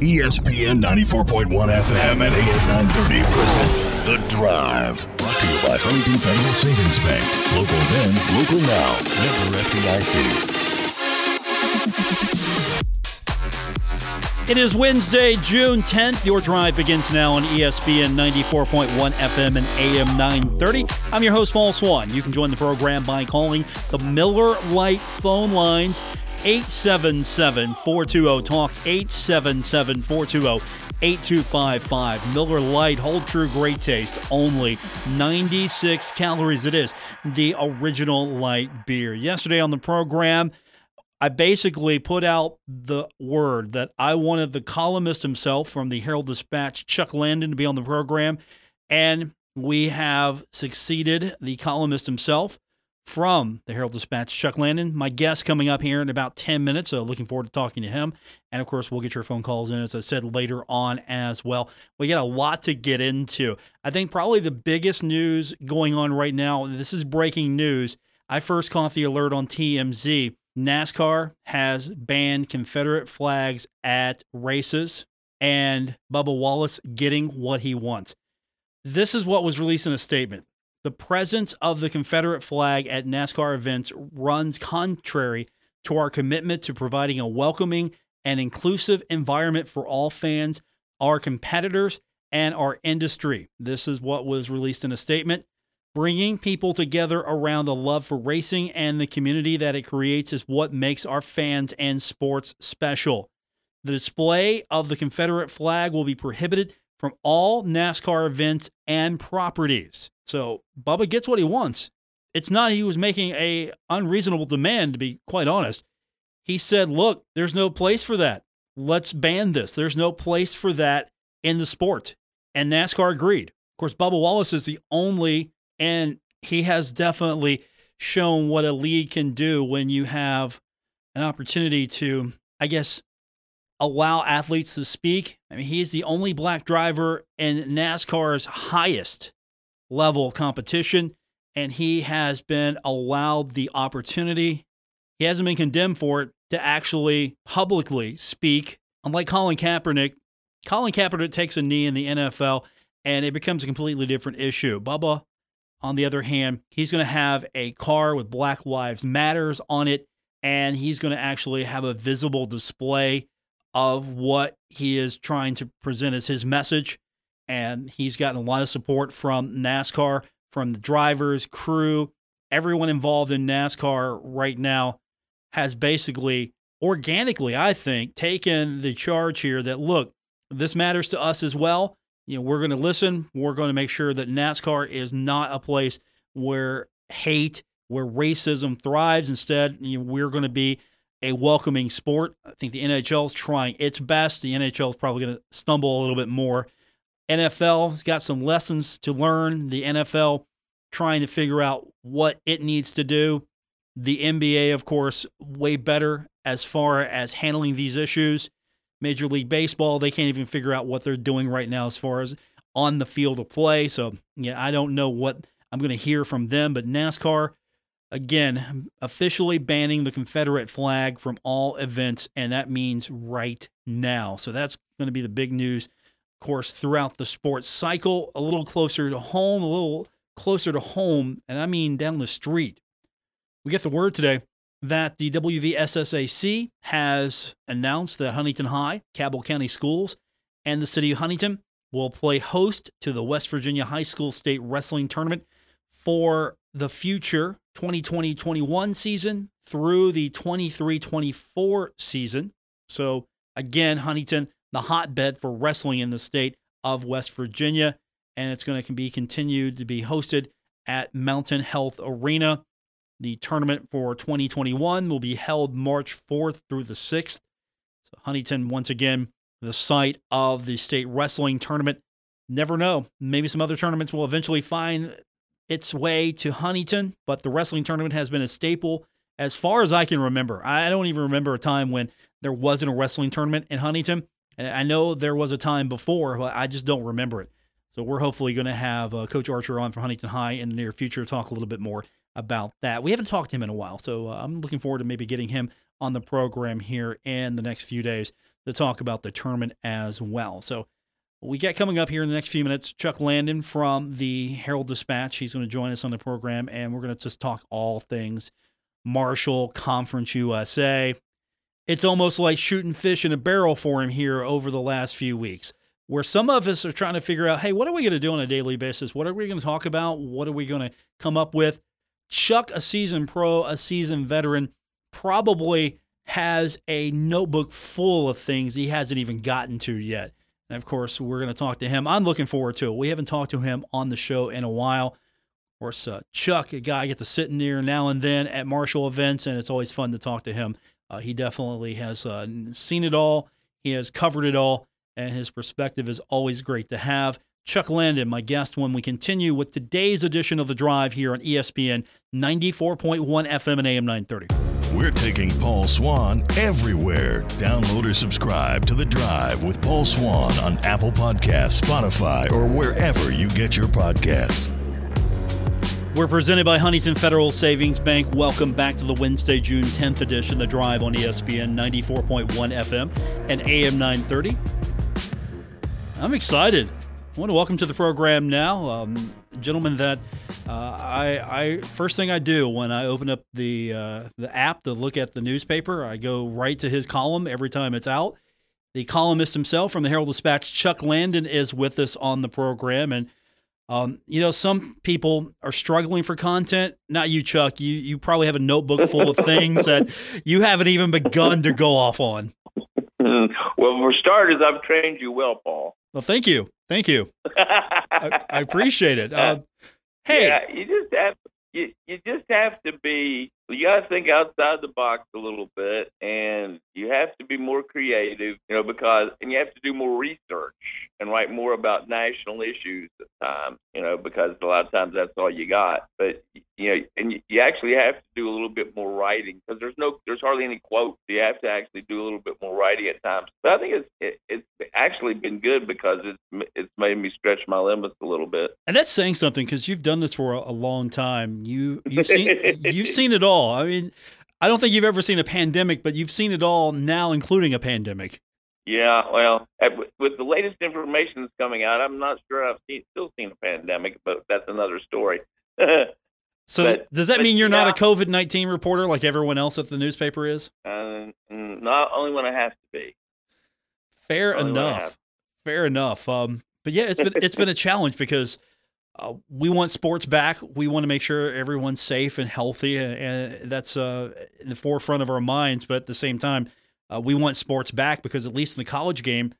ESPN 94.1 FM at AM 930 present The Drive. Brought to you by Huntington Federal Savings Bank. Local then, local now. Member FDIC. It is Wednesday, June 10th. Your Drive begins now on ESPN 94.1 FM and AM 930. I'm your host, Paul Swann. You can join the program by calling the Miller Lite phone lines. 877-420-TALK, 877-420-8255. Miller Lite, whole true great taste, only 96 calories. It is the original light beer. Yesterday on the program, I basically put out the word that I wanted the columnist himself from the Herald-Dispatch, Chuck Landon, to be on the program, and we have succeeded. The columnist himself from the Herald-Dispatch, Chuck Landon, my guest coming up here in about 10 minutes, so looking forward to talking to him. And, of course, we'll get your phone calls in, as I said, later on as well. We got a lot to get into. I think probably the biggest news going on right now, this is breaking news. I first caught the alert on TMZ. NASCAR has banned Confederate flags at races and Bubba Wallace getting what he wants. This is what was released in a statement. The presence of the Confederate flag at NASCAR events runs contrary to our commitment to providing a welcoming and inclusive environment for all fans, our competitors, and our industry. This is what was released in a statement. Bringing people together around the love for racing and the community that it creates is what makes our fans and sports special. The display of the Confederate flag will be prohibited from all NASCAR events and properties. So Bubba gets what he wants. It's not he was making an unreasonable demand, to be quite honest. He said, look, there's no place for that. Let's ban this. There's no place for that in the sport. And NASCAR agreed. Of course, Bubba Wallace is the only, and he has definitely shown what a league can do when you have an opportunity to, I guess, allow athletes to speak. I mean, he's the only black driver in NASCAR's highest level of competition, and he has been allowed the opportunity. He hasn't been condemned for it to actually publicly speak. Unlike Colin Kaepernick takes a knee in the NFL, and it becomes a completely different issue. Bubba, on the other hand, he's going to have a car with Black Lives Matters on it, and he's going to actually have a visible display of what he is trying to present as his message. And he's gotten a lot of support from NASCAR, from the drivers, crew. Everyone involved in NASCAR right now has basically, organically, I think, taken the charge here that, look, this matters to us as well. You know, we're going to listen. We're going to make sure that NASCAR is not a place where hate, where racism thrives. Instead, you know, we're going to be a welcoming sport. I think the NHL is trying its best. The NHL is probably going to stumble a little bit more. NFL has got some lessons to learn. The NFL trying to figure out what it needs to do. The NBA, of course, way better as far as handling these issues. Major League Baseball, they can't even figure out what they're doing right now as far as on the field of play. So, yeah, I don't know what I'm going to hear from them. But NASCAR, again, officially banning the Confederate flag from all events, and that means right now. So that's going to be the big news. Of course, throughout the sports cycle, a little closer to home, and I mean down the street. We get the word today that the WVSSAC has announced that Huntington High, Cabell County Schools, and the city of Huntington will play host to the West Virginia High School State Wrestling Tournament for the future 2020-21 season through the 23-24 season. So, again, Huntington, the hotbed for wrestling in the state of West Virginia, and it's going to be continued to be hosted at Mountain Health Arena. The tournament for 2021 will be held March 4th through the 6th. So Huntington, once again, the site of the state wrestling tournament. Never know. Maybe some other tournaments will eventually find its way to Huntington, but the wrestling tournament has been a staple as far as I can remember. I don't even remember a time when there wasn't a wrestling tournament in Huntington. And I know there was a time before, but I just don't remember it. So we're hopefully going to have Coach Archer on from Huntington High in the near future to talk a little bit more about that. We haven't talked to him in a while, so I'm looking forward to maybe getting him on the program here in the next few days to talk about the tournament as well. So we got coming up here in the next few minutes, Chuck Landon from the Herald-Dispatch. He's going to join us on the program, and we're going to just talk all things Marshall, Conference USA. It's almost like shooting fish in a barrel for him here over the last few weeks, where some of us are trying to figure out, hey, what are we going to do on a daily basis? What are we going to talk about? What are we going to come up with? Chuck, a seasoned pro, a seasoned veteran, probably has a notebook full of things he hasn't even gotten to yet. And, of course, we're going to talk to him. I'm looking forward to it. We haven't talked to him on the show in a while. Of course, Chuck, a guy I get to sit near now and then at Marshall events, and it's always fun to talk to him. He definitely has seen it all. He has covered it all, and his perspective is always great to have. Chuck Landon, my guest, when we continue with today's edition of The Drive here on ESPN 94.1 FM and AM 930. We're taking Paul Swann everywhere. Download or subscribe to The Drive with Paul Swann on Apple Podcasts, Spotify, or wherever you get your podcasts. We're presented by Huntington Federal Savings Bank. Welcome back to the Wednesday, June 10th edition, The Drive on ESPN 94.1 FM and AM 930. I'm excited. I want to welcome to the program now, gentlemen. That I first thing I do when I open up the app to look at the newspaper, I go right to his column every time it's out. The columnist himself from the Herald-Dispatch, Chuck Landon, is with us on the program, and you know, some people are struggling for content. Not you, Chuck. You probably have a notebook full of things that you haven't even begun to go off on. Well, for starters, I've trained you well, Paul. Well, thank you. Thank you. I appreciate it. Hey, yeah, you got to think outside the box a little bit, and you have to be more creative, you know, because you have to do more research and write more about national issues at times, you know, because a lot of times that's all you got. But, you know, and you actually have to do a little bit more writing because there's hardly any quotes. You have to actually do a little bit more writing at times. But I think it's actually been good because it's made me stretch my limits a little bit. And that's saying something because you've done this for a long time. You've seen it all. I mean, I don't think you've ever seen a pandemic, but you've seen it all now, including a pandemic. Yeah, well, with the latest information that's coming out, I'm not sure I've still seen a pandemic, but that's another story. Does that mean you're not a COVID-19 reporter like everyone else at the newspaper is? Not only when I have to be. Fair enough. But yeah, it's been a challenge because we want sports back. We want to make sure everyone's safe and healthy, and that's in the forefront of our minds. But at the same time, we want sports back because at least in the college game,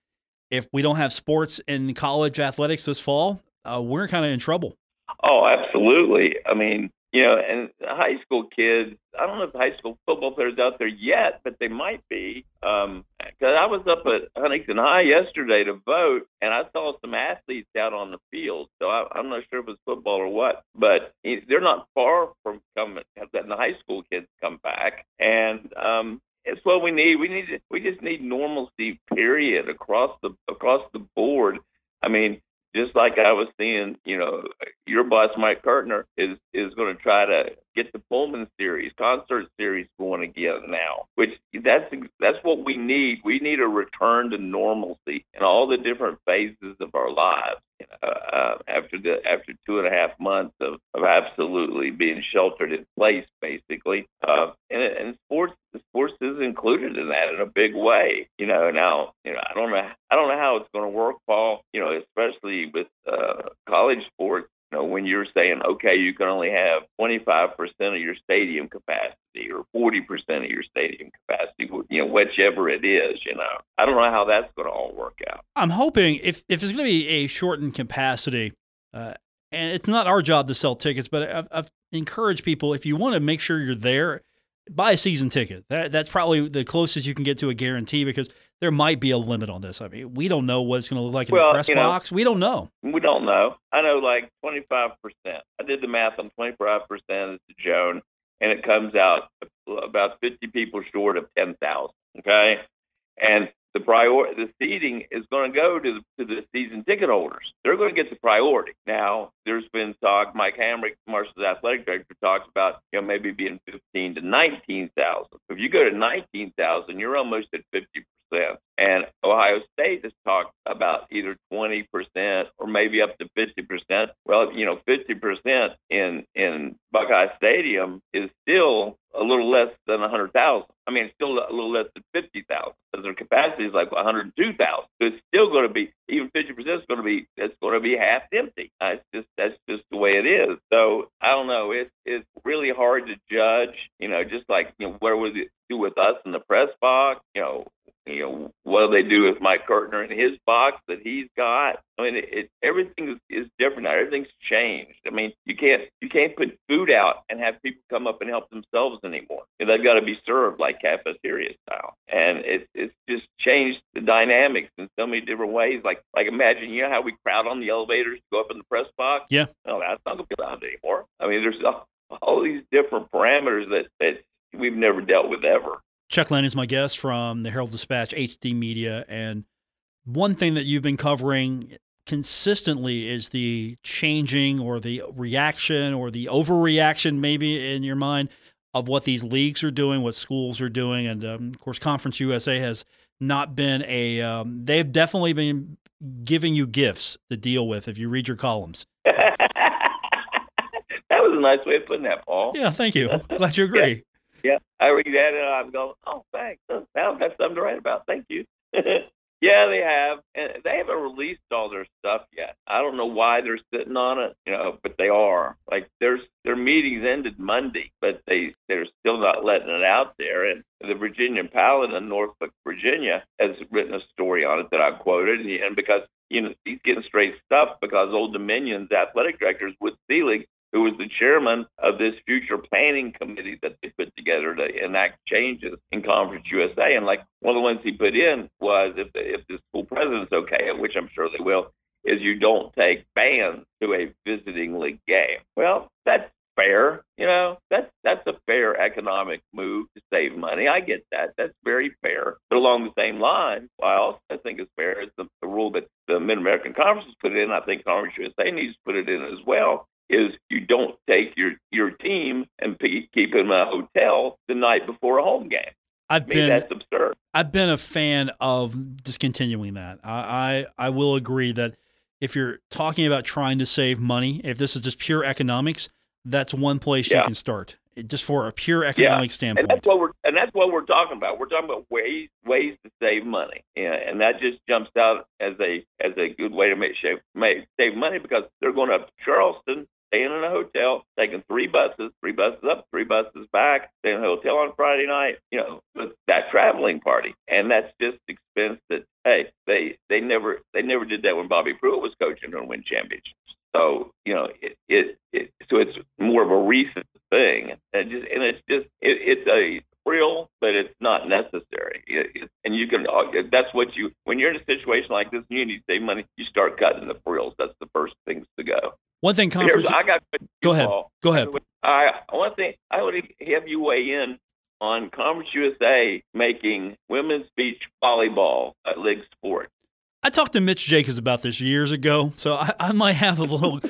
if we don't have sports in college athletics this fall, we're kind of in trouble. Oh, absolutely. I mean, you know, and high school kids, I don't know if high school football players out there yet, but they might be. Because I was up at Huntington High yesterday to vote, and I saw some athletes out on the field. So I'm not sure if it's football or what, but they're not far from coming, letting the high school kids come back. And, it's what we need. We just need normalcy, period, across the board. I mean, just like I was seeing, you know, your boss Mike Kurtner is going to try to get the Pullman series, concert series going again now. Which that's what we need. We need a return to normalcy in all the different phases of our lives. You know, after 2.5 months of absolutely being sheltered in place, basically, and sports is included in that in a big way. You know, now you know I don't know how it's going to work, Paul. You know, especially with college sports. You know, when you're saying, okay, you can only have 25% of your stadium capacity or 40% of your stadium capacity, you know, whichever it is, you know, I don't know how that's going to all work out. I'm hoping if it's going to be a shortened capacity, and it's not our job to sell tickets, but I've encouraged people, if you want to make sure you're there, buy a season ticket. That's probably the closest you can get to a guarantee because there might be a limit on this. I mean, we don't know what it's going to look like in the press box. We don't know. We don't know. I know like 25%. I did the math on 25% is the Joan, and it comes out about 50 people short of 10,000. Okay, and the seating is going to go to the season ticket holders. They're going to get the priority. Now, there's been talk. Mike Hamrick, Marshall's athletic director, talks about, you know, maybe being 15,000 to 19,000. If you go to 19,000, you're almost at 50% And Ohio State has talked about either 20% or maybe up to 50%. Well, 50% in Buckeye Stadium is still a little less than 100,000. I mean, still a little less than 50,000 because their capacity is like 102,000. So it's still going to be, even 50% is going to be, it's going to be half empty. That's just the way it is. So I don't know. It's really hard to judge, just like, what would it do with us in the press box? What do they do with Mike Kurtner in his box that he's got? I mean, everything is different now. Everything's changed. I mean, you can't put food out and have people come up and help themselves anymore. They've got to be served like cafeteria style. And it's just changed the dynamics in so many different ways. Like imagine, how we crowd on the elevators to go up in the press box? Yeah. No, that's not going to be allowed anymore. I mean, there's all these different parameters that we've never dealt with ever. Chuck Landon is my guest from the Herald-Dispatch, HD Media, and one thing that you've been covering consistently is the changing or the reaction or the overreaction maybe in your mind of what these leagues are doing, what schools are doing, and of course Conference USA has not been they've definitely been giving you gifts to deal with if you read your columns. That was a nice way of putting that, Paul. Yeah, thank you. Glad you agree. Yeah. Yeah, I read that and I'm going, oh, thanks. Now I've got something to write about. Thank you. Yeah, they have. And they haven't released all their stuff yet. I don't know why they're sitting on it, but they are. Like, their meetings ended Monday, but they're still not letting it out there. And the Virginian Paladin, Norfolk, Virginia, has written a story on it that I quoted. And because, he's getting straight stuff because Old Dominion's athletic director is Wood Seelig, who was the chairman of this future planning committee that they put together to enact changes in Conference USA. And like one of the ones he put in was if the school president's okay, which I'm sure they will, is you don't take fans to a visiting league game. Well, that's fair. That's a fair economic move to save money. I get that. That's very fair. But along the same line, what I also think is fair is the rule that the Mid-American Conference has put in. I think Conference USA needs to put it in as well. Is you don't take your team and keep them in a hotel the night before a home game. That's absurd. I've been a fan of discontinuing that. I will agree that if you're talking about trying to save money, if this is just pure economics, that's one place you can start, just for a pure economic standpoint. And that's what we're talking about. We're talking about ways to save money, and that just jumps out as a good way to save money because they're going up to Charleston, staying in a hotel, taking three buses up, three buses back, staying in a hotel on Friday night, with that traveling party. And that's just expense that, hey, they never did that when Bobby Pruitt was coaching and win championships. So, so it's more of a recent thing. It's a thrill, but it's not necessary. That's what when you're in a situation like this and you need to save money, you start cutting the frills. That's the first things to go. One thing, Conference. Go ahead. One thing, I would have you weigh in on Conference USA making women's beach volleyball a league sport. I talked to Mitch Jacobs about this years ago, so I might have a little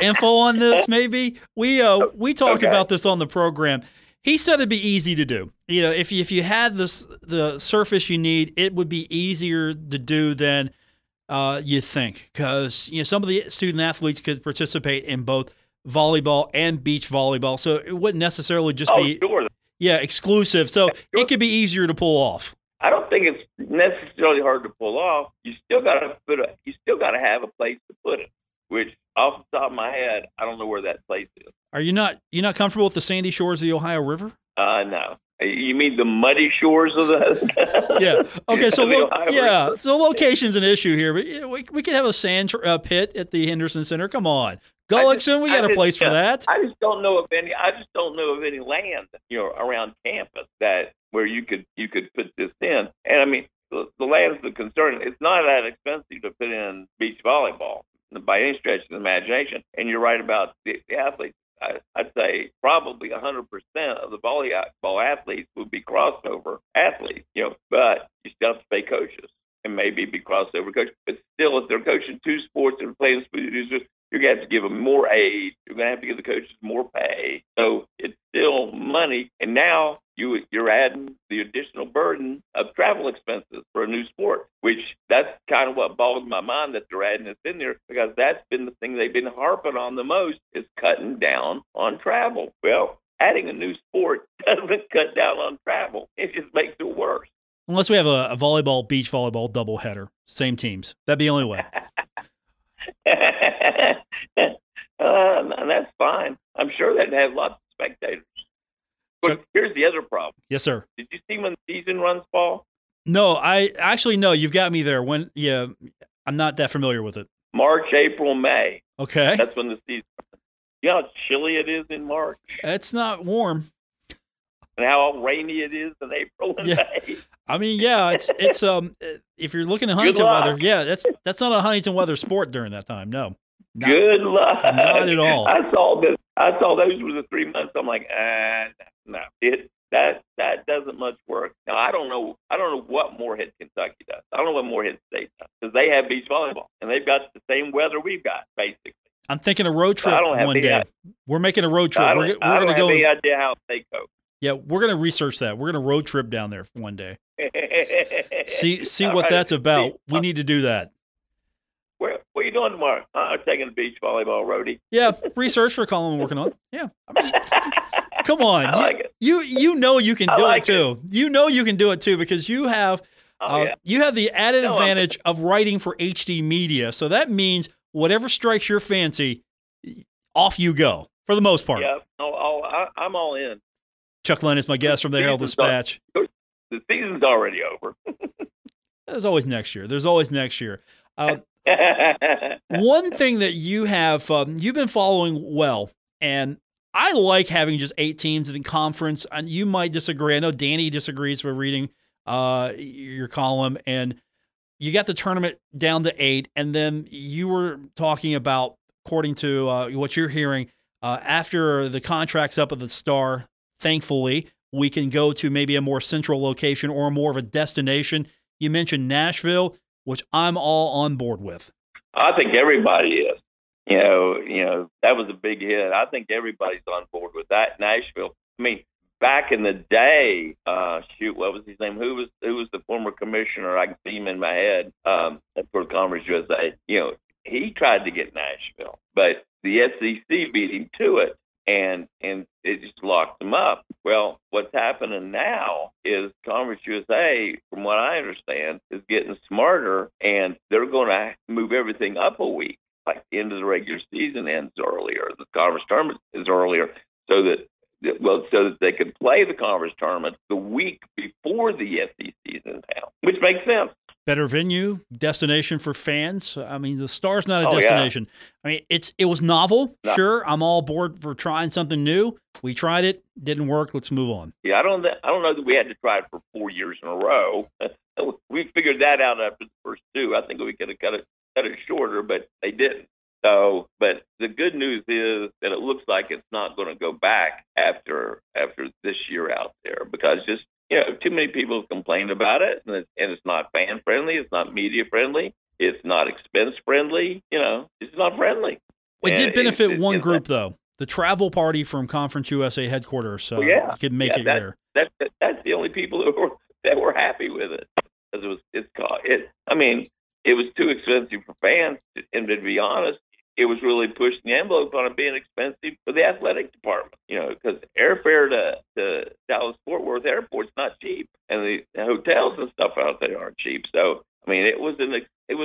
info on this. Maybe we talked about this on the program. He said it'd be easy to do. If you had the surface you need, it would be easier to do than you think, because some of the student athletes could participate in both volleyball and beach volleyball, so it wouldn't necessarily just be exclusive. So it could be easier to pull off. I don't think it's necessarily hard to pull off. You still got to have a place to put it, which off the top of my head, I don't know where that place is. Are you not comfortable with the sandy shores of the Ohio River? No. You mean the muddy shores of the? Yeah. Okay. So River. So location's an issue here, but we could have a sand pit at the Henderson Center. Come on. Gullickson, we got a place for that. I just don't know of any land, around campus that where you could put this in. And I mean, the land's the concern. It's not that expensive to put in beach volleyball by any stretch of the imagination. And you're right about the athletes. I'd say probably 100% of the volleyball athletes would be crossover athletes. But you still have to pay coaches and maybe be crossover coaches. But still, if they're coaching two sports and playing sports, you're going to have to give them more aid. You're going to have to give the coaches more pay. So it's still money. And now you're adding the additional burden of travel expenses for a new sport, which that's kind of what boggles my mind that they're adding this in there, because that's been the thing they've been harping on the most is cutting down on travel. Well, adding a new sport doesn't cut down on travel. It just makes it worse. Unless we have a volleyball, beach volleyball doubleheader, same teams. That'd be the only way. And that's fine. I'm sure that'd have lots of spectators. But here's the other problem. Yes, sir. Did you see when the season runs fall? No, I actually no. You've got me there. When? Yeah, I'm not that familiar with it. March, April, May. Okay, that's when the season. You know how chilly it is in March. It's not warm. And how rainy it is in April and May. I mean, yeah, it's if you're looking at Huntington weather, yeah, that's not a Huntington weather sport during that time. No. Not, good luck. Not at all. I saw those were the 3 months. I'm like, no, that doesn't much work. Now I don't know what Moorhead, Kentucky does. I don't know what Moorhead State does because they have beach volleyball and they've got the same weather we've got basically. I'm thinking a road trip one day. We're making a road trip. We're going to go. I don't have any idea how they cope. Yeah, we're going to research that. We're going to road trip down there one day. see what that's about. We need to do that. What are you doing tomorrow? I'm taking a beach volleyball roadie. Yeah, research for Colin I'm working on. Yeah. I mean, come on. I like it. You know you can do like it, too. You know you can do it, too, because you have the added advantage of writing for HD Media. So that means whatever strikes your fancy, off you go, for the most part. Yeah, I'm all in. Chuck Landon is my guest from the Herald-Dispatch. The season's already over. There's always next year. One thing that you have, you've been following well, and I like having just 8 teams in the conference, and you might disagree. I know Danny disagrees with reading your column, and you got the tournament down to 8, and then you were talking about, according to what you're hearing, after the contract's up at the Star, thankfully, we can go to maybe a more central location or more of a destination. You mentioned Nashville, which I'm all on board with. I think everybody is. You know, that was a big hit. I think everybody's on board with that. Nashville. I mean, back in the day, what was his name? Who was the former commissioner? I can see him in my head for Conference USA. You know, he tried to get Nashville, but the SEC beat him to it, and it just locked him up. Well, what's happening now is Conference USA, from what I understand, is getting smarter, and they're going to move everything up a week. Like the end of the regular season ends earlier, the conference tournament is earlier, so that they can play the conference tournament the week before the SEC is in town, which makes sense. Better venue, destination for fans. I mean, the Star's not a destination. Yeah. I mean, it was novel. No. Sure, I'm all aboard for trying something new. We tried it, didn't work. Let's move on. Yeah, I don't know that we had to try it for 4 years in a row. We figured that out after the first 2. I think we could have cut it shorter, but they didn't. So, but the good news is that it looks like it's not going to go back after this year out there, because just, you know, too many people have complained about it, and it's not fan friendly, it's not media friendly, it's not expense friendly, you know, it's not friendly. It did benefit one group though, the travel party from Conference USA headquarters, so you could make it there. That's the only people that were happy with it, because it was too expensive for fans, and to be honest, it was really pushing the envelope on it being expensive for the athletic department, you know, because airfare to Dallas-Fort Worth Airport's not cheap, and the hotels and stuff out there aren't cheap. So, I mean, it was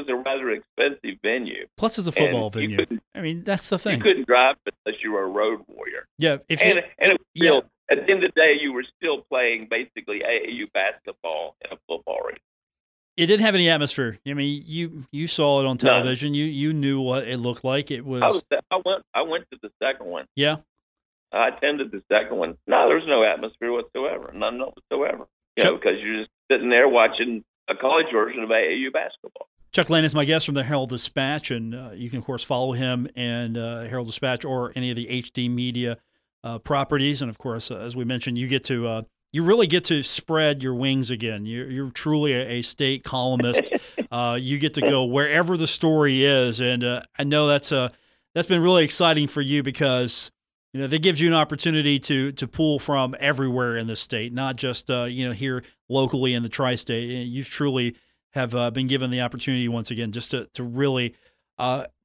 a rather expensive venue. Plus, it's a football venue. I mean, that's the thing. You couldn't drive unless you were a road warrior. Yeah, it was still, at the end of the day, you were still playing basically AAU basketball in a football race. It didn't have any atmosphere. I mean, you saw it on television. No. You knew what it looked like. It was. I went to the second one. Yeah, I attended the second one. No, there's no atmosphere whatsoever. None whatsoever. You know, because you're just sitting there watching a college version of AAU basketball. Chuck Landon is my guest from the Herald-Dispatch, and you can of course follow him and Herald-Dispatch or any of the HD Media properties. And of course, as we mentioned, you get to. You really get to spread your wings again. You're truly a state columnist. You get to go wherever the story is, and I know that's been really exciting for you because you know, that gives you an opportunity to pull from everywhere in the state, not just here locally in the tri-state. You truly have been given the opportunity once again just to really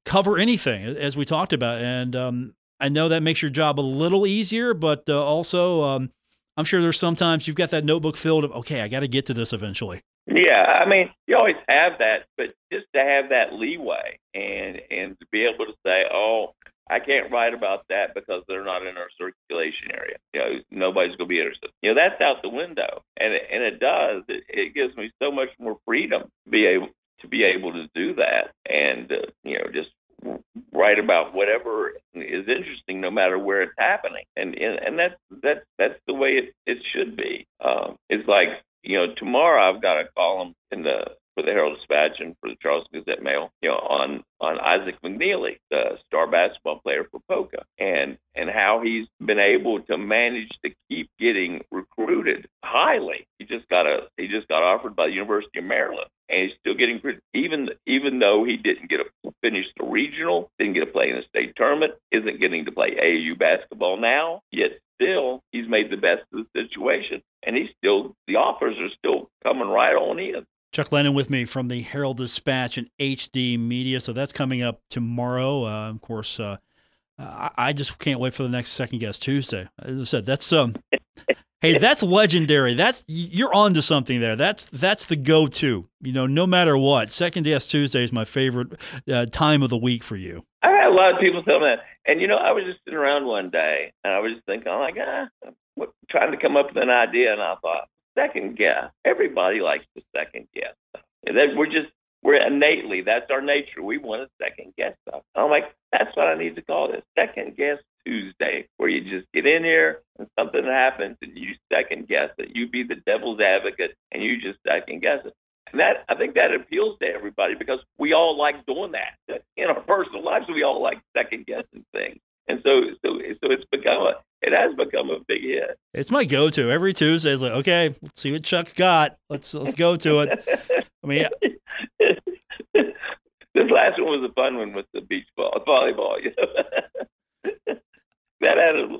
cover anything, as we talked about. And I know that makes your job a little easier, but also I'm sure there's sometimes you've got that notebook filled of, okay, I got to get to this eventually. Yeah, I mean, you always have that, but just to have that leeway and to be able to say, oh, I can't write about that because they're not in our circulation area. You know, nobody's going to be interested. You know, that's out the window, and it does. It gives me so much more freedom to be able to do that, and just write about whatever is interesting, no matter where it's happening. And that's the way it should be. It's like, tomorrow I've got a column for the Herald-Dispatch and for the Charleston Gazette-Mail, on Isaac McNeely, the star basketball player for Poca, and how he's been able to manage to keep getting recruited highly. He just got offered by the University of Maryland, and he's still getting even though he didn't get to finish the regional, didn't get to play in the state tournament, isn't getting to play AAU basketball now, yet still he's made the best of the situation, and the offers are still coming right on in. Chuck Landon with me from the Herald-Dispatch and HD Media. So that's coming up tomorrow. Of course, I just can't wait for the next Second Guest Tuesday. As I said, that's hey, that's legendary. You're onto something there. That's the go-to. No matter what, Second Guest Tuesday is my favorite time of the week for you. I had a lot of people tell me that, and I was just sitting around one day, and I was just thinking, trying to come up with an idea, and I thought, second guess. Everybody likes the second guess. And then we're innately, that's our nature. We want to second guess stuff. I'm like, that's what I need to call this, Second Guess Tuesday, where you just get in here and something happens and you second guess it. You be the devil's advocate and you just second guess it. And that, I think that appeals to everybody because we all like doing that. In our personal lives, we all like second guessing things. And so it's become it has become a big hit. It's my go-to every Tuesday. It's like, okay, let's see what Chuck's got. Let's go to it. I mean, yeah. This last one was a fun one with the beach volleyball. That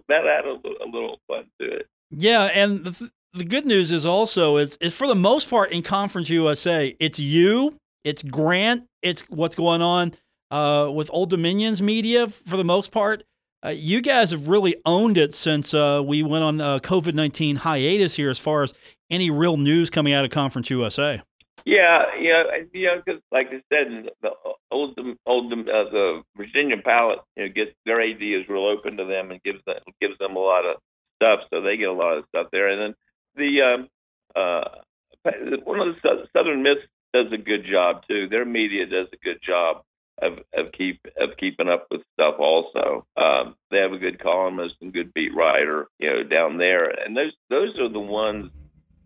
had a little fun to it. Yeah, and the good news is also it's for the most part in Conference USA, it's you, it's Grant, it's what's going on with Old Dominion's media for the most part. You guys have really owned it since we went on COVID-19 hiatus here as far as any real news coming out of Conference USA. Yeah, because like I said, the old Virginia Pilot, gets their AD is real open to them and gives them a lot of stuff, so they get a lot of stuff there. And then one of the Southern Miss does a good job too. Their media does a good job of keeping up with stuff also. They have a good columnist and good beat writer, down there. And those are the ones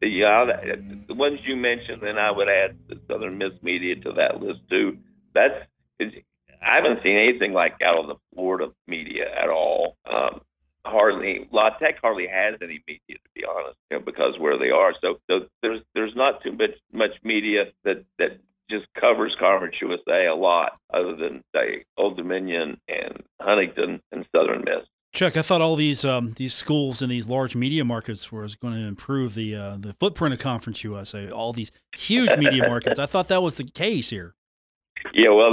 that, the ones you mentioned, and I would add the Southern Miss media to that list too. I haven't seen anything like out of the Florida media at all. La Tech hardly has any media, to be honest, because where they are. So there's not too much media that just covers Conference USA a lot, other than say Old Dominion and Huntington and Southern Miss. Chuck, I thought all these schools in these large media markets were going to improve the footprint of Conference USA. All these huge media markets, I thought that was the case here. Yeah, well,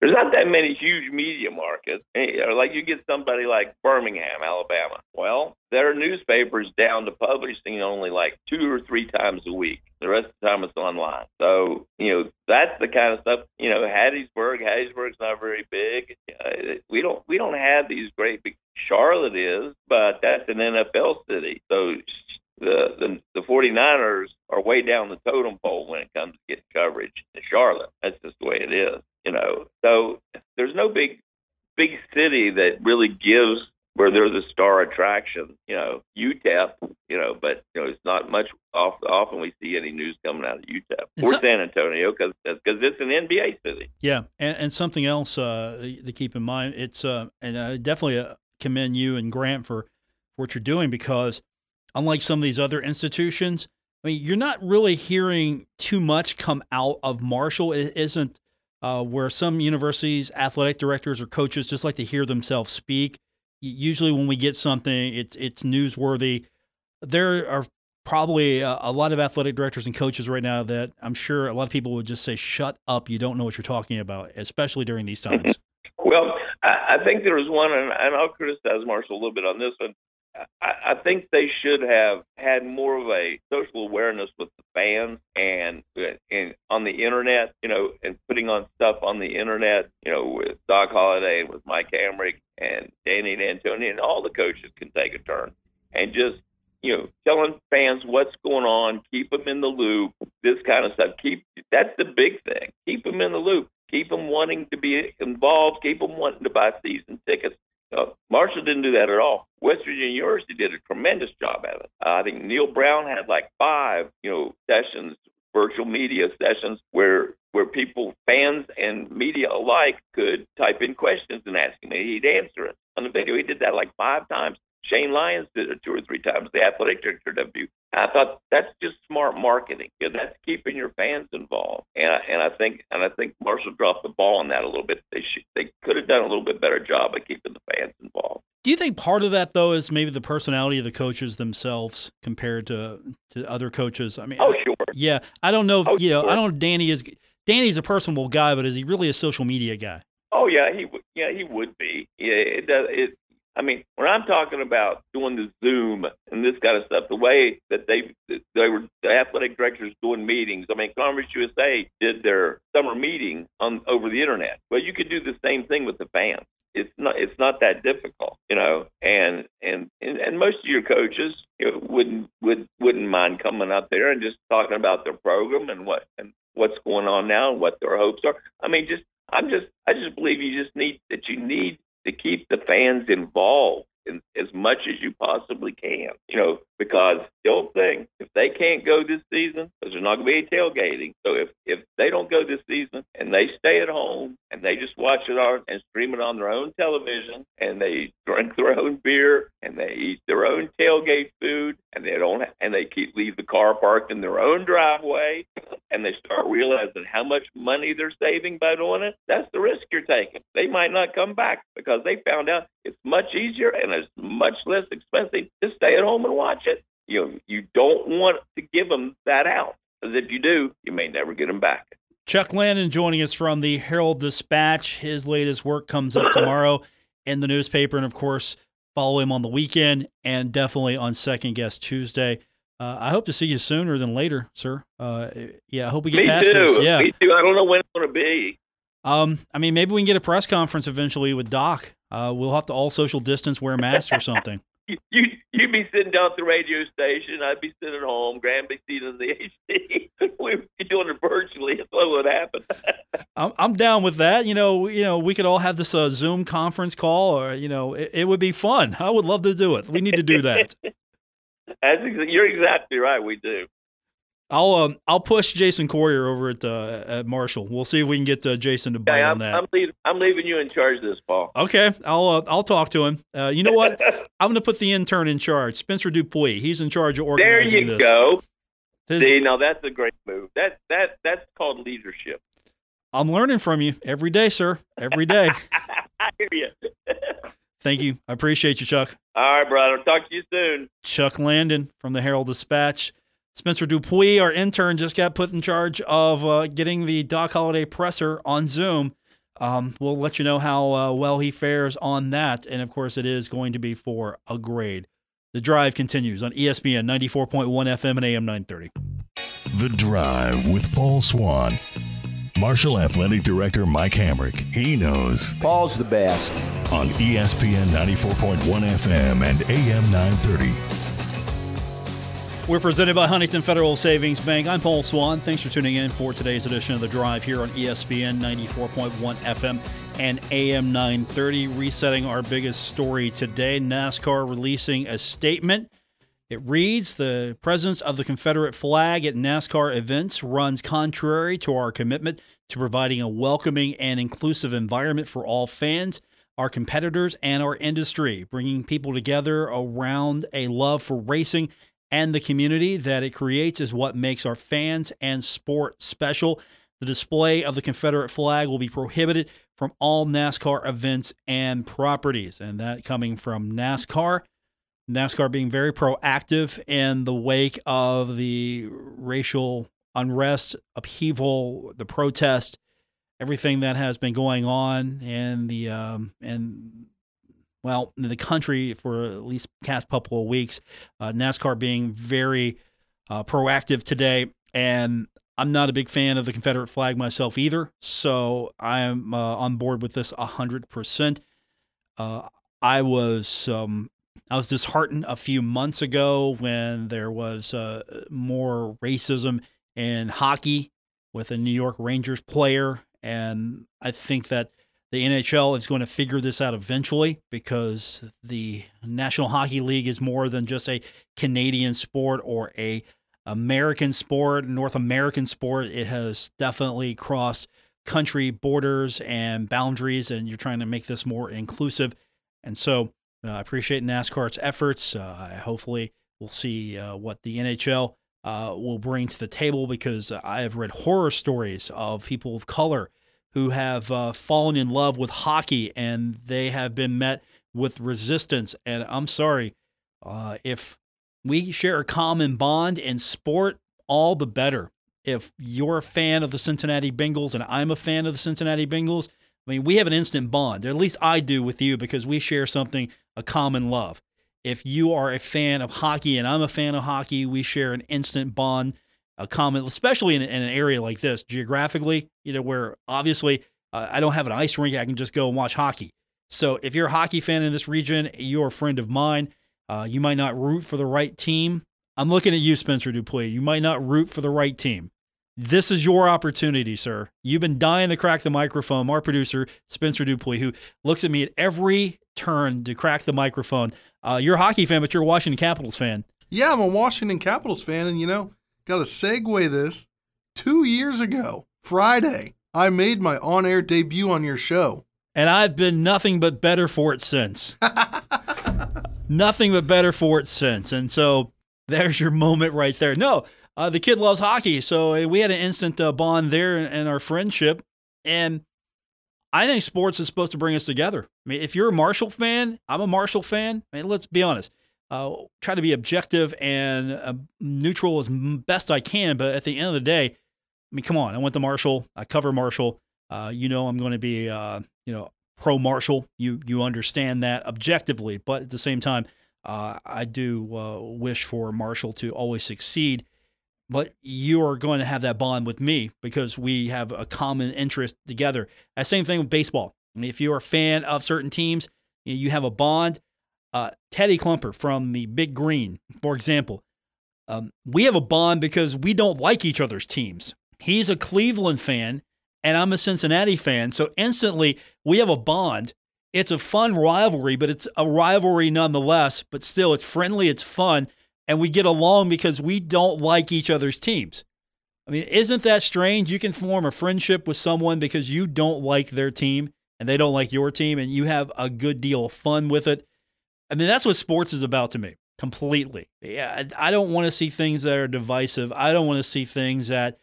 there's not that many huge media markets. Like you get somebody like Birmingham, Alabama. Well, their newspaper's down to publishing only like 2 or 3 times a week. The rest of the time it's online. So, that's the kind of stuff, Hattiesburg's not very big. We don't have these great big, Charlotte is, but that's an NFL city. So the 49ers are way down the totem pole when it comes to getting coverage in Charlotte. That's just the way it is, So there's no big city that really gives where they're the star attraction, UTEP, but it's not much often we see any news coming out of UTEP or San Antonio because it's an NBA city. Yeah, and something else to keep in mind, it's and I definitely commend you and Grant for what you're doing because unlike some of these other institutions, I mean, you're not really hearing too much come out of Marshall. It isn't where some universities' athletic directors or coaches just like to hear themselves speak. usually when we get something, it's newsworthy. There are probably a lot of athletic directors and coaches right now that I'm sure a lot of people would just say, shut up, you don't know what you're talking about, especially during these times. Well, I think there was one, and I'll criticize Marshall a little bit on this one. I think they should have had more of a social awareness with the fans and on the internet, you know, and putting on stuff on the internet, you know, with Doc Holliday and with Mike Hamrick and Danny and Antonio, and all the coaches can take a turn and just, you know, telling fans what's going on, keep them in the loop, this kind of stuff. That's the big thing. Keep them in the loop. Keep them wanting to be involved. Keep them wanting to buy season tickets. Marshall didn't do that at all. West Virginia University did a tremendous job at it. I think Neil Brown had like 5, you know, sessions, virtual media sessions where people, fans and media alike, could type in questions and ask him. He'd answer it on the video. He did that like 5 times. Shane Lyons did it 2 or 3 times, the athletic director W. I thought that's just smart marketing. You know, that's keeping your fans involved. And I think Marshall dropped the ball on that a little bit. They could have done a little bit better job of keeping the fans involved. Do you think part of that, though, is maybe the personality of the coaches themselves compared to other coaches? I mean, oh, sure. Yeah. I don't know if, you know, sure. I don't know if Danny's a personable guy, but is he really a social media guy? Oh, yeah, he would be. Yeah, it does. I mean, when I'm talking about doing the Zoom and this kind of stuff, the way that they were, the athletic directors doing meetings. I mean, Conference USA did their summer meeting over the internet. Well, you could do the same thing with the fans. It's not that difficult, you know. And most of your coaches, you know, wouldn't mind coming up there and just talking about their program and what's going on now and what their hopes are. I mean, I just believe you need to keep the fans involved as much as you possibly can, you know, because the old thing, if they can't go this season, because there's not going to be any tailgating. So if they don't go this season and they stay at home and they just watch it on and stream it on their own television and they drink their own beer and they eat their own tailgate food and they leave the car parked in their own driveway and they start realizing how much money they're saving by doing it, that's the risk you're taking. They might not come back because they found out it's much easier and it's much less expensive to stay at home and watch it. You don't want to give them that out, because if you do, you may never get them back. Chuck Landon joining us from the Herald-Dispatch. His latest work comes up tomorrow in the newspaper, and of course, follow him on the weekend and definitely on Second Guess Tuesday. I hope to see you sooner than later, sir. I hope we get past this. Yeah. Me too. I don't know when it's going to be. I mean, maybe we can get a press conference eventually with Doc. We'll have to all social distance, wear masks or something. You'd be sitting down at the radio station. I'd be sitting at home. Graham be sitting in the HD. We'd be doing it virtually. That's what would happen. I'm down with that. You know, we could all have this Zoom conference call, or you know, it would be fun. I would love to do it. We need to do that. You're exactly right. We do. I'll push Jason Courier over at Marshall. We'll see if we can get Jason to bite on that. I'm leaving you in charge of this, Paul. Okay, I'll talk to him. You know what? I'm going to put the intern in charge, Spencer Dupuy. He's in charge of organizing this. There you go. See, now that's a great move. That's called leadership. I'm learning from you every day, sir. Every day. I hear you. Thank you. I appreciate you, Chuck. All right, brother. Talk to you soon. Chuck Landon from the Herald-Dispatch. Spencer Dupuy, our intern, just got put in charge of getting the Doc Holliday presser on Zoom. We'll let you know how well he fares on that. And, of course, it is going to be for a grade. The Drive continues on ESPN 94.1 FM and AM 930. The Drive with Paul Swann. Marshall Athletic Director Mike Hamrick. He knows. Paul's the best. On ESPN 94.1 FM and AM 930. We're presented by Huntington Federal Savings Bank. I'm Paul Swann. Thanks for tuning in for today's edition of The Drive here on ESPN 94.1 FM and AM 930. Resetting our biggest story today, NASCAR releasing a statement. It reads, "The presence of the Confederate flag at NASCAR events runs contrary to our commitment to providing a welcoming and inclusive environment for all fans, our competitors, and our industry, bringing people together around a love for racing and the community that it creates is what makes our fans and sport special. The display of the Confederate flag will be prohibited from all NASCAR events and properties. And that coming from NASCAR. NASCAR being very proactive in the wake of the racial unrest, upheaval, the protest, everything that has been going on in the in the country for at least past couple of weeks. NASCAR being very proactive today, and I'm not a big fan of the Confederate flag myself either, so I'm on board with this 100%. I was disheartened a few months ago when there was more racism in hockey with a New York Rangers player. And I think that the NHL is going to figure this out eventually, because the National Hockey League is more than just a Canadian sport or a American sport, North American sport. It has definitely crossed country borders and boundaries, and you're trying to make this more inclusive. And so I appreciate NASCAR's efforts. Hopefully we'll see what the NHL will bring to the table, because I have read horror stories of people of color who have fallen in love with hockey, and they have been met with resistance. And I'm sorry, if we share a common bond in sport, all the better. If you're a fan of the Cincinnati Bengals and I'm a fan of the Cincinnati Bengals, I mean, we have an instant bond, or at least I do with you, because we share something, a common love. If you are a fan of hockey and I'm a fan of hockey, we share an instant bond, a common, especially in an area like this, geographically, you know, where obviously I don't have an ice rink. I can just go and watch hockey. So if you're a hockey fan in this region, you're a friend of mine. You might not root for the right team. I'm looking at you, Spencer Dupuy. You might not root for the right team. This is your opportunity, sir. You've been dying to crack the microphone. Our producer, Spencer Dupuy, who looks at me at every turn to crack the microphone. You're a hockey fan, but you're a Washington Capitals fan. Yeah, I'm a Washington Capitals fan, and, you know, got to segue this. 2 years ago, Friday, I made my on-air debut on your show. And I've been nothing but better for it since. Nothing but better for it since. And so there's your moment right there. No, the kid loves hockey, so we had an instant bond there in our friendship. And I think sports is supposed to bring us together. I mean, if you're a Marshall fan, I'm a Marshall fan. I mean, let's be honest. Try to be objective and neutral as best I can, but at the end of the day, I mean, come on. I went to Marshall. I cover Marshall. You know I'm going to be, pro-Marshall. You understand that objectively, but at the same time, I do wish for Marshall to always succeed. But you are going to have that bond with me because we have a common interest together. That same thing with baseball. I mean, if you're a fan of certain teams, you have a bond. Teddy Klumper from the Big Green, for example. We have a bond because we don't like each other's teams. He's a Cleveland fan, and I'm a Cincinnati fan. So instantly, we have a bond. It's a fun rivalry, but it's a rivalry nonetheless. But still, it's friendly, it's fun. And we get along because we don't like each other's teams. I mean, isn't that strange? You can form a friendship with someone because you don't like their team and they don't like your team, and you have a good deal of fun with it. I mean, that's what sports is about to me, completely. Yeah, I don't want to see things that are divisive. I don't want to see things that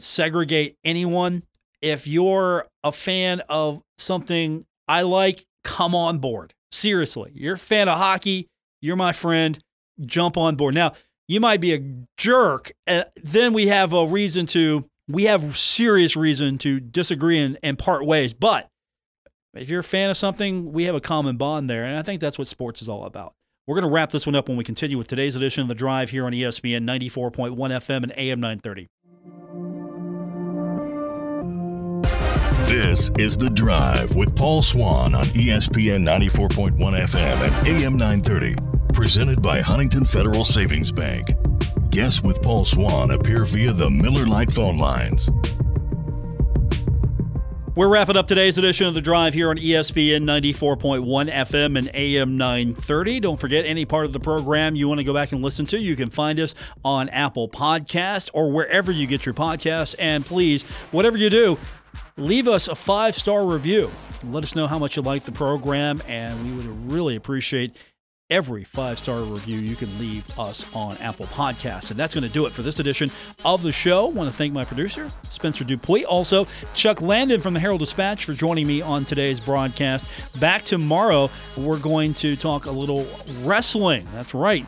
segregate anyone. If you're a fan of something I like, come on board. Seriously, you're a fan of hockey, you're my friend. Jump on board. Now, you might be a jerk. Then we have serious reason to disagree and part ways. But if you're a fan of something, we have a common bond there. And I think that's what sports is all about. We're going to wrap this one up when we continue with today's edition of The Drive here on ESPN 94.1 FM and AM 930. This is The Drive with Paul Swann on ESPN 94.1 FM and AM 930. Presented by Huntington Federal Savings Bank. Guests with Paul Swann appear via the Miller Lite phone lines. We're wrapping up today's edition of The Drive here on ESPN 94.1 FM and AM 930. Don't forget, any part of the program you want to go back and listen to, you can find us on Apple Podcasts or wherever you get your podcasts. And please, whatever you do, leave us a 5-star review. Let us know how much you like the program, and we would really appreciate every five-star review you can leave us on Apple Podcasts. And that's going to do it for this edition of the show. I want to thank my producer, Spencer Dupuy. Also, Chuck Landon from the Herald-Dispatch for joining me on today's broadcast. Back tomorrow, we're going to talk a little wrestling. That's right.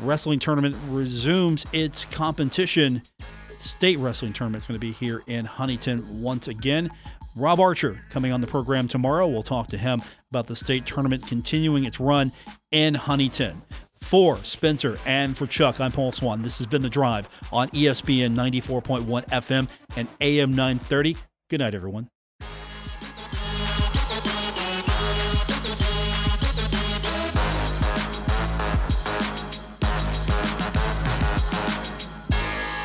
Wrestling tournament resumes its competition. State wrestling tournament is going to be here in Huntington once again. Rob Archer coming on the program tomorrow. We'll talk to him about the state tournament continuing its run in Huntington. For Spencer and for Chuck, I'm Paul Swann. This has been The Drive on ESPN 94.1 FM and AM 930. Good night, everyone.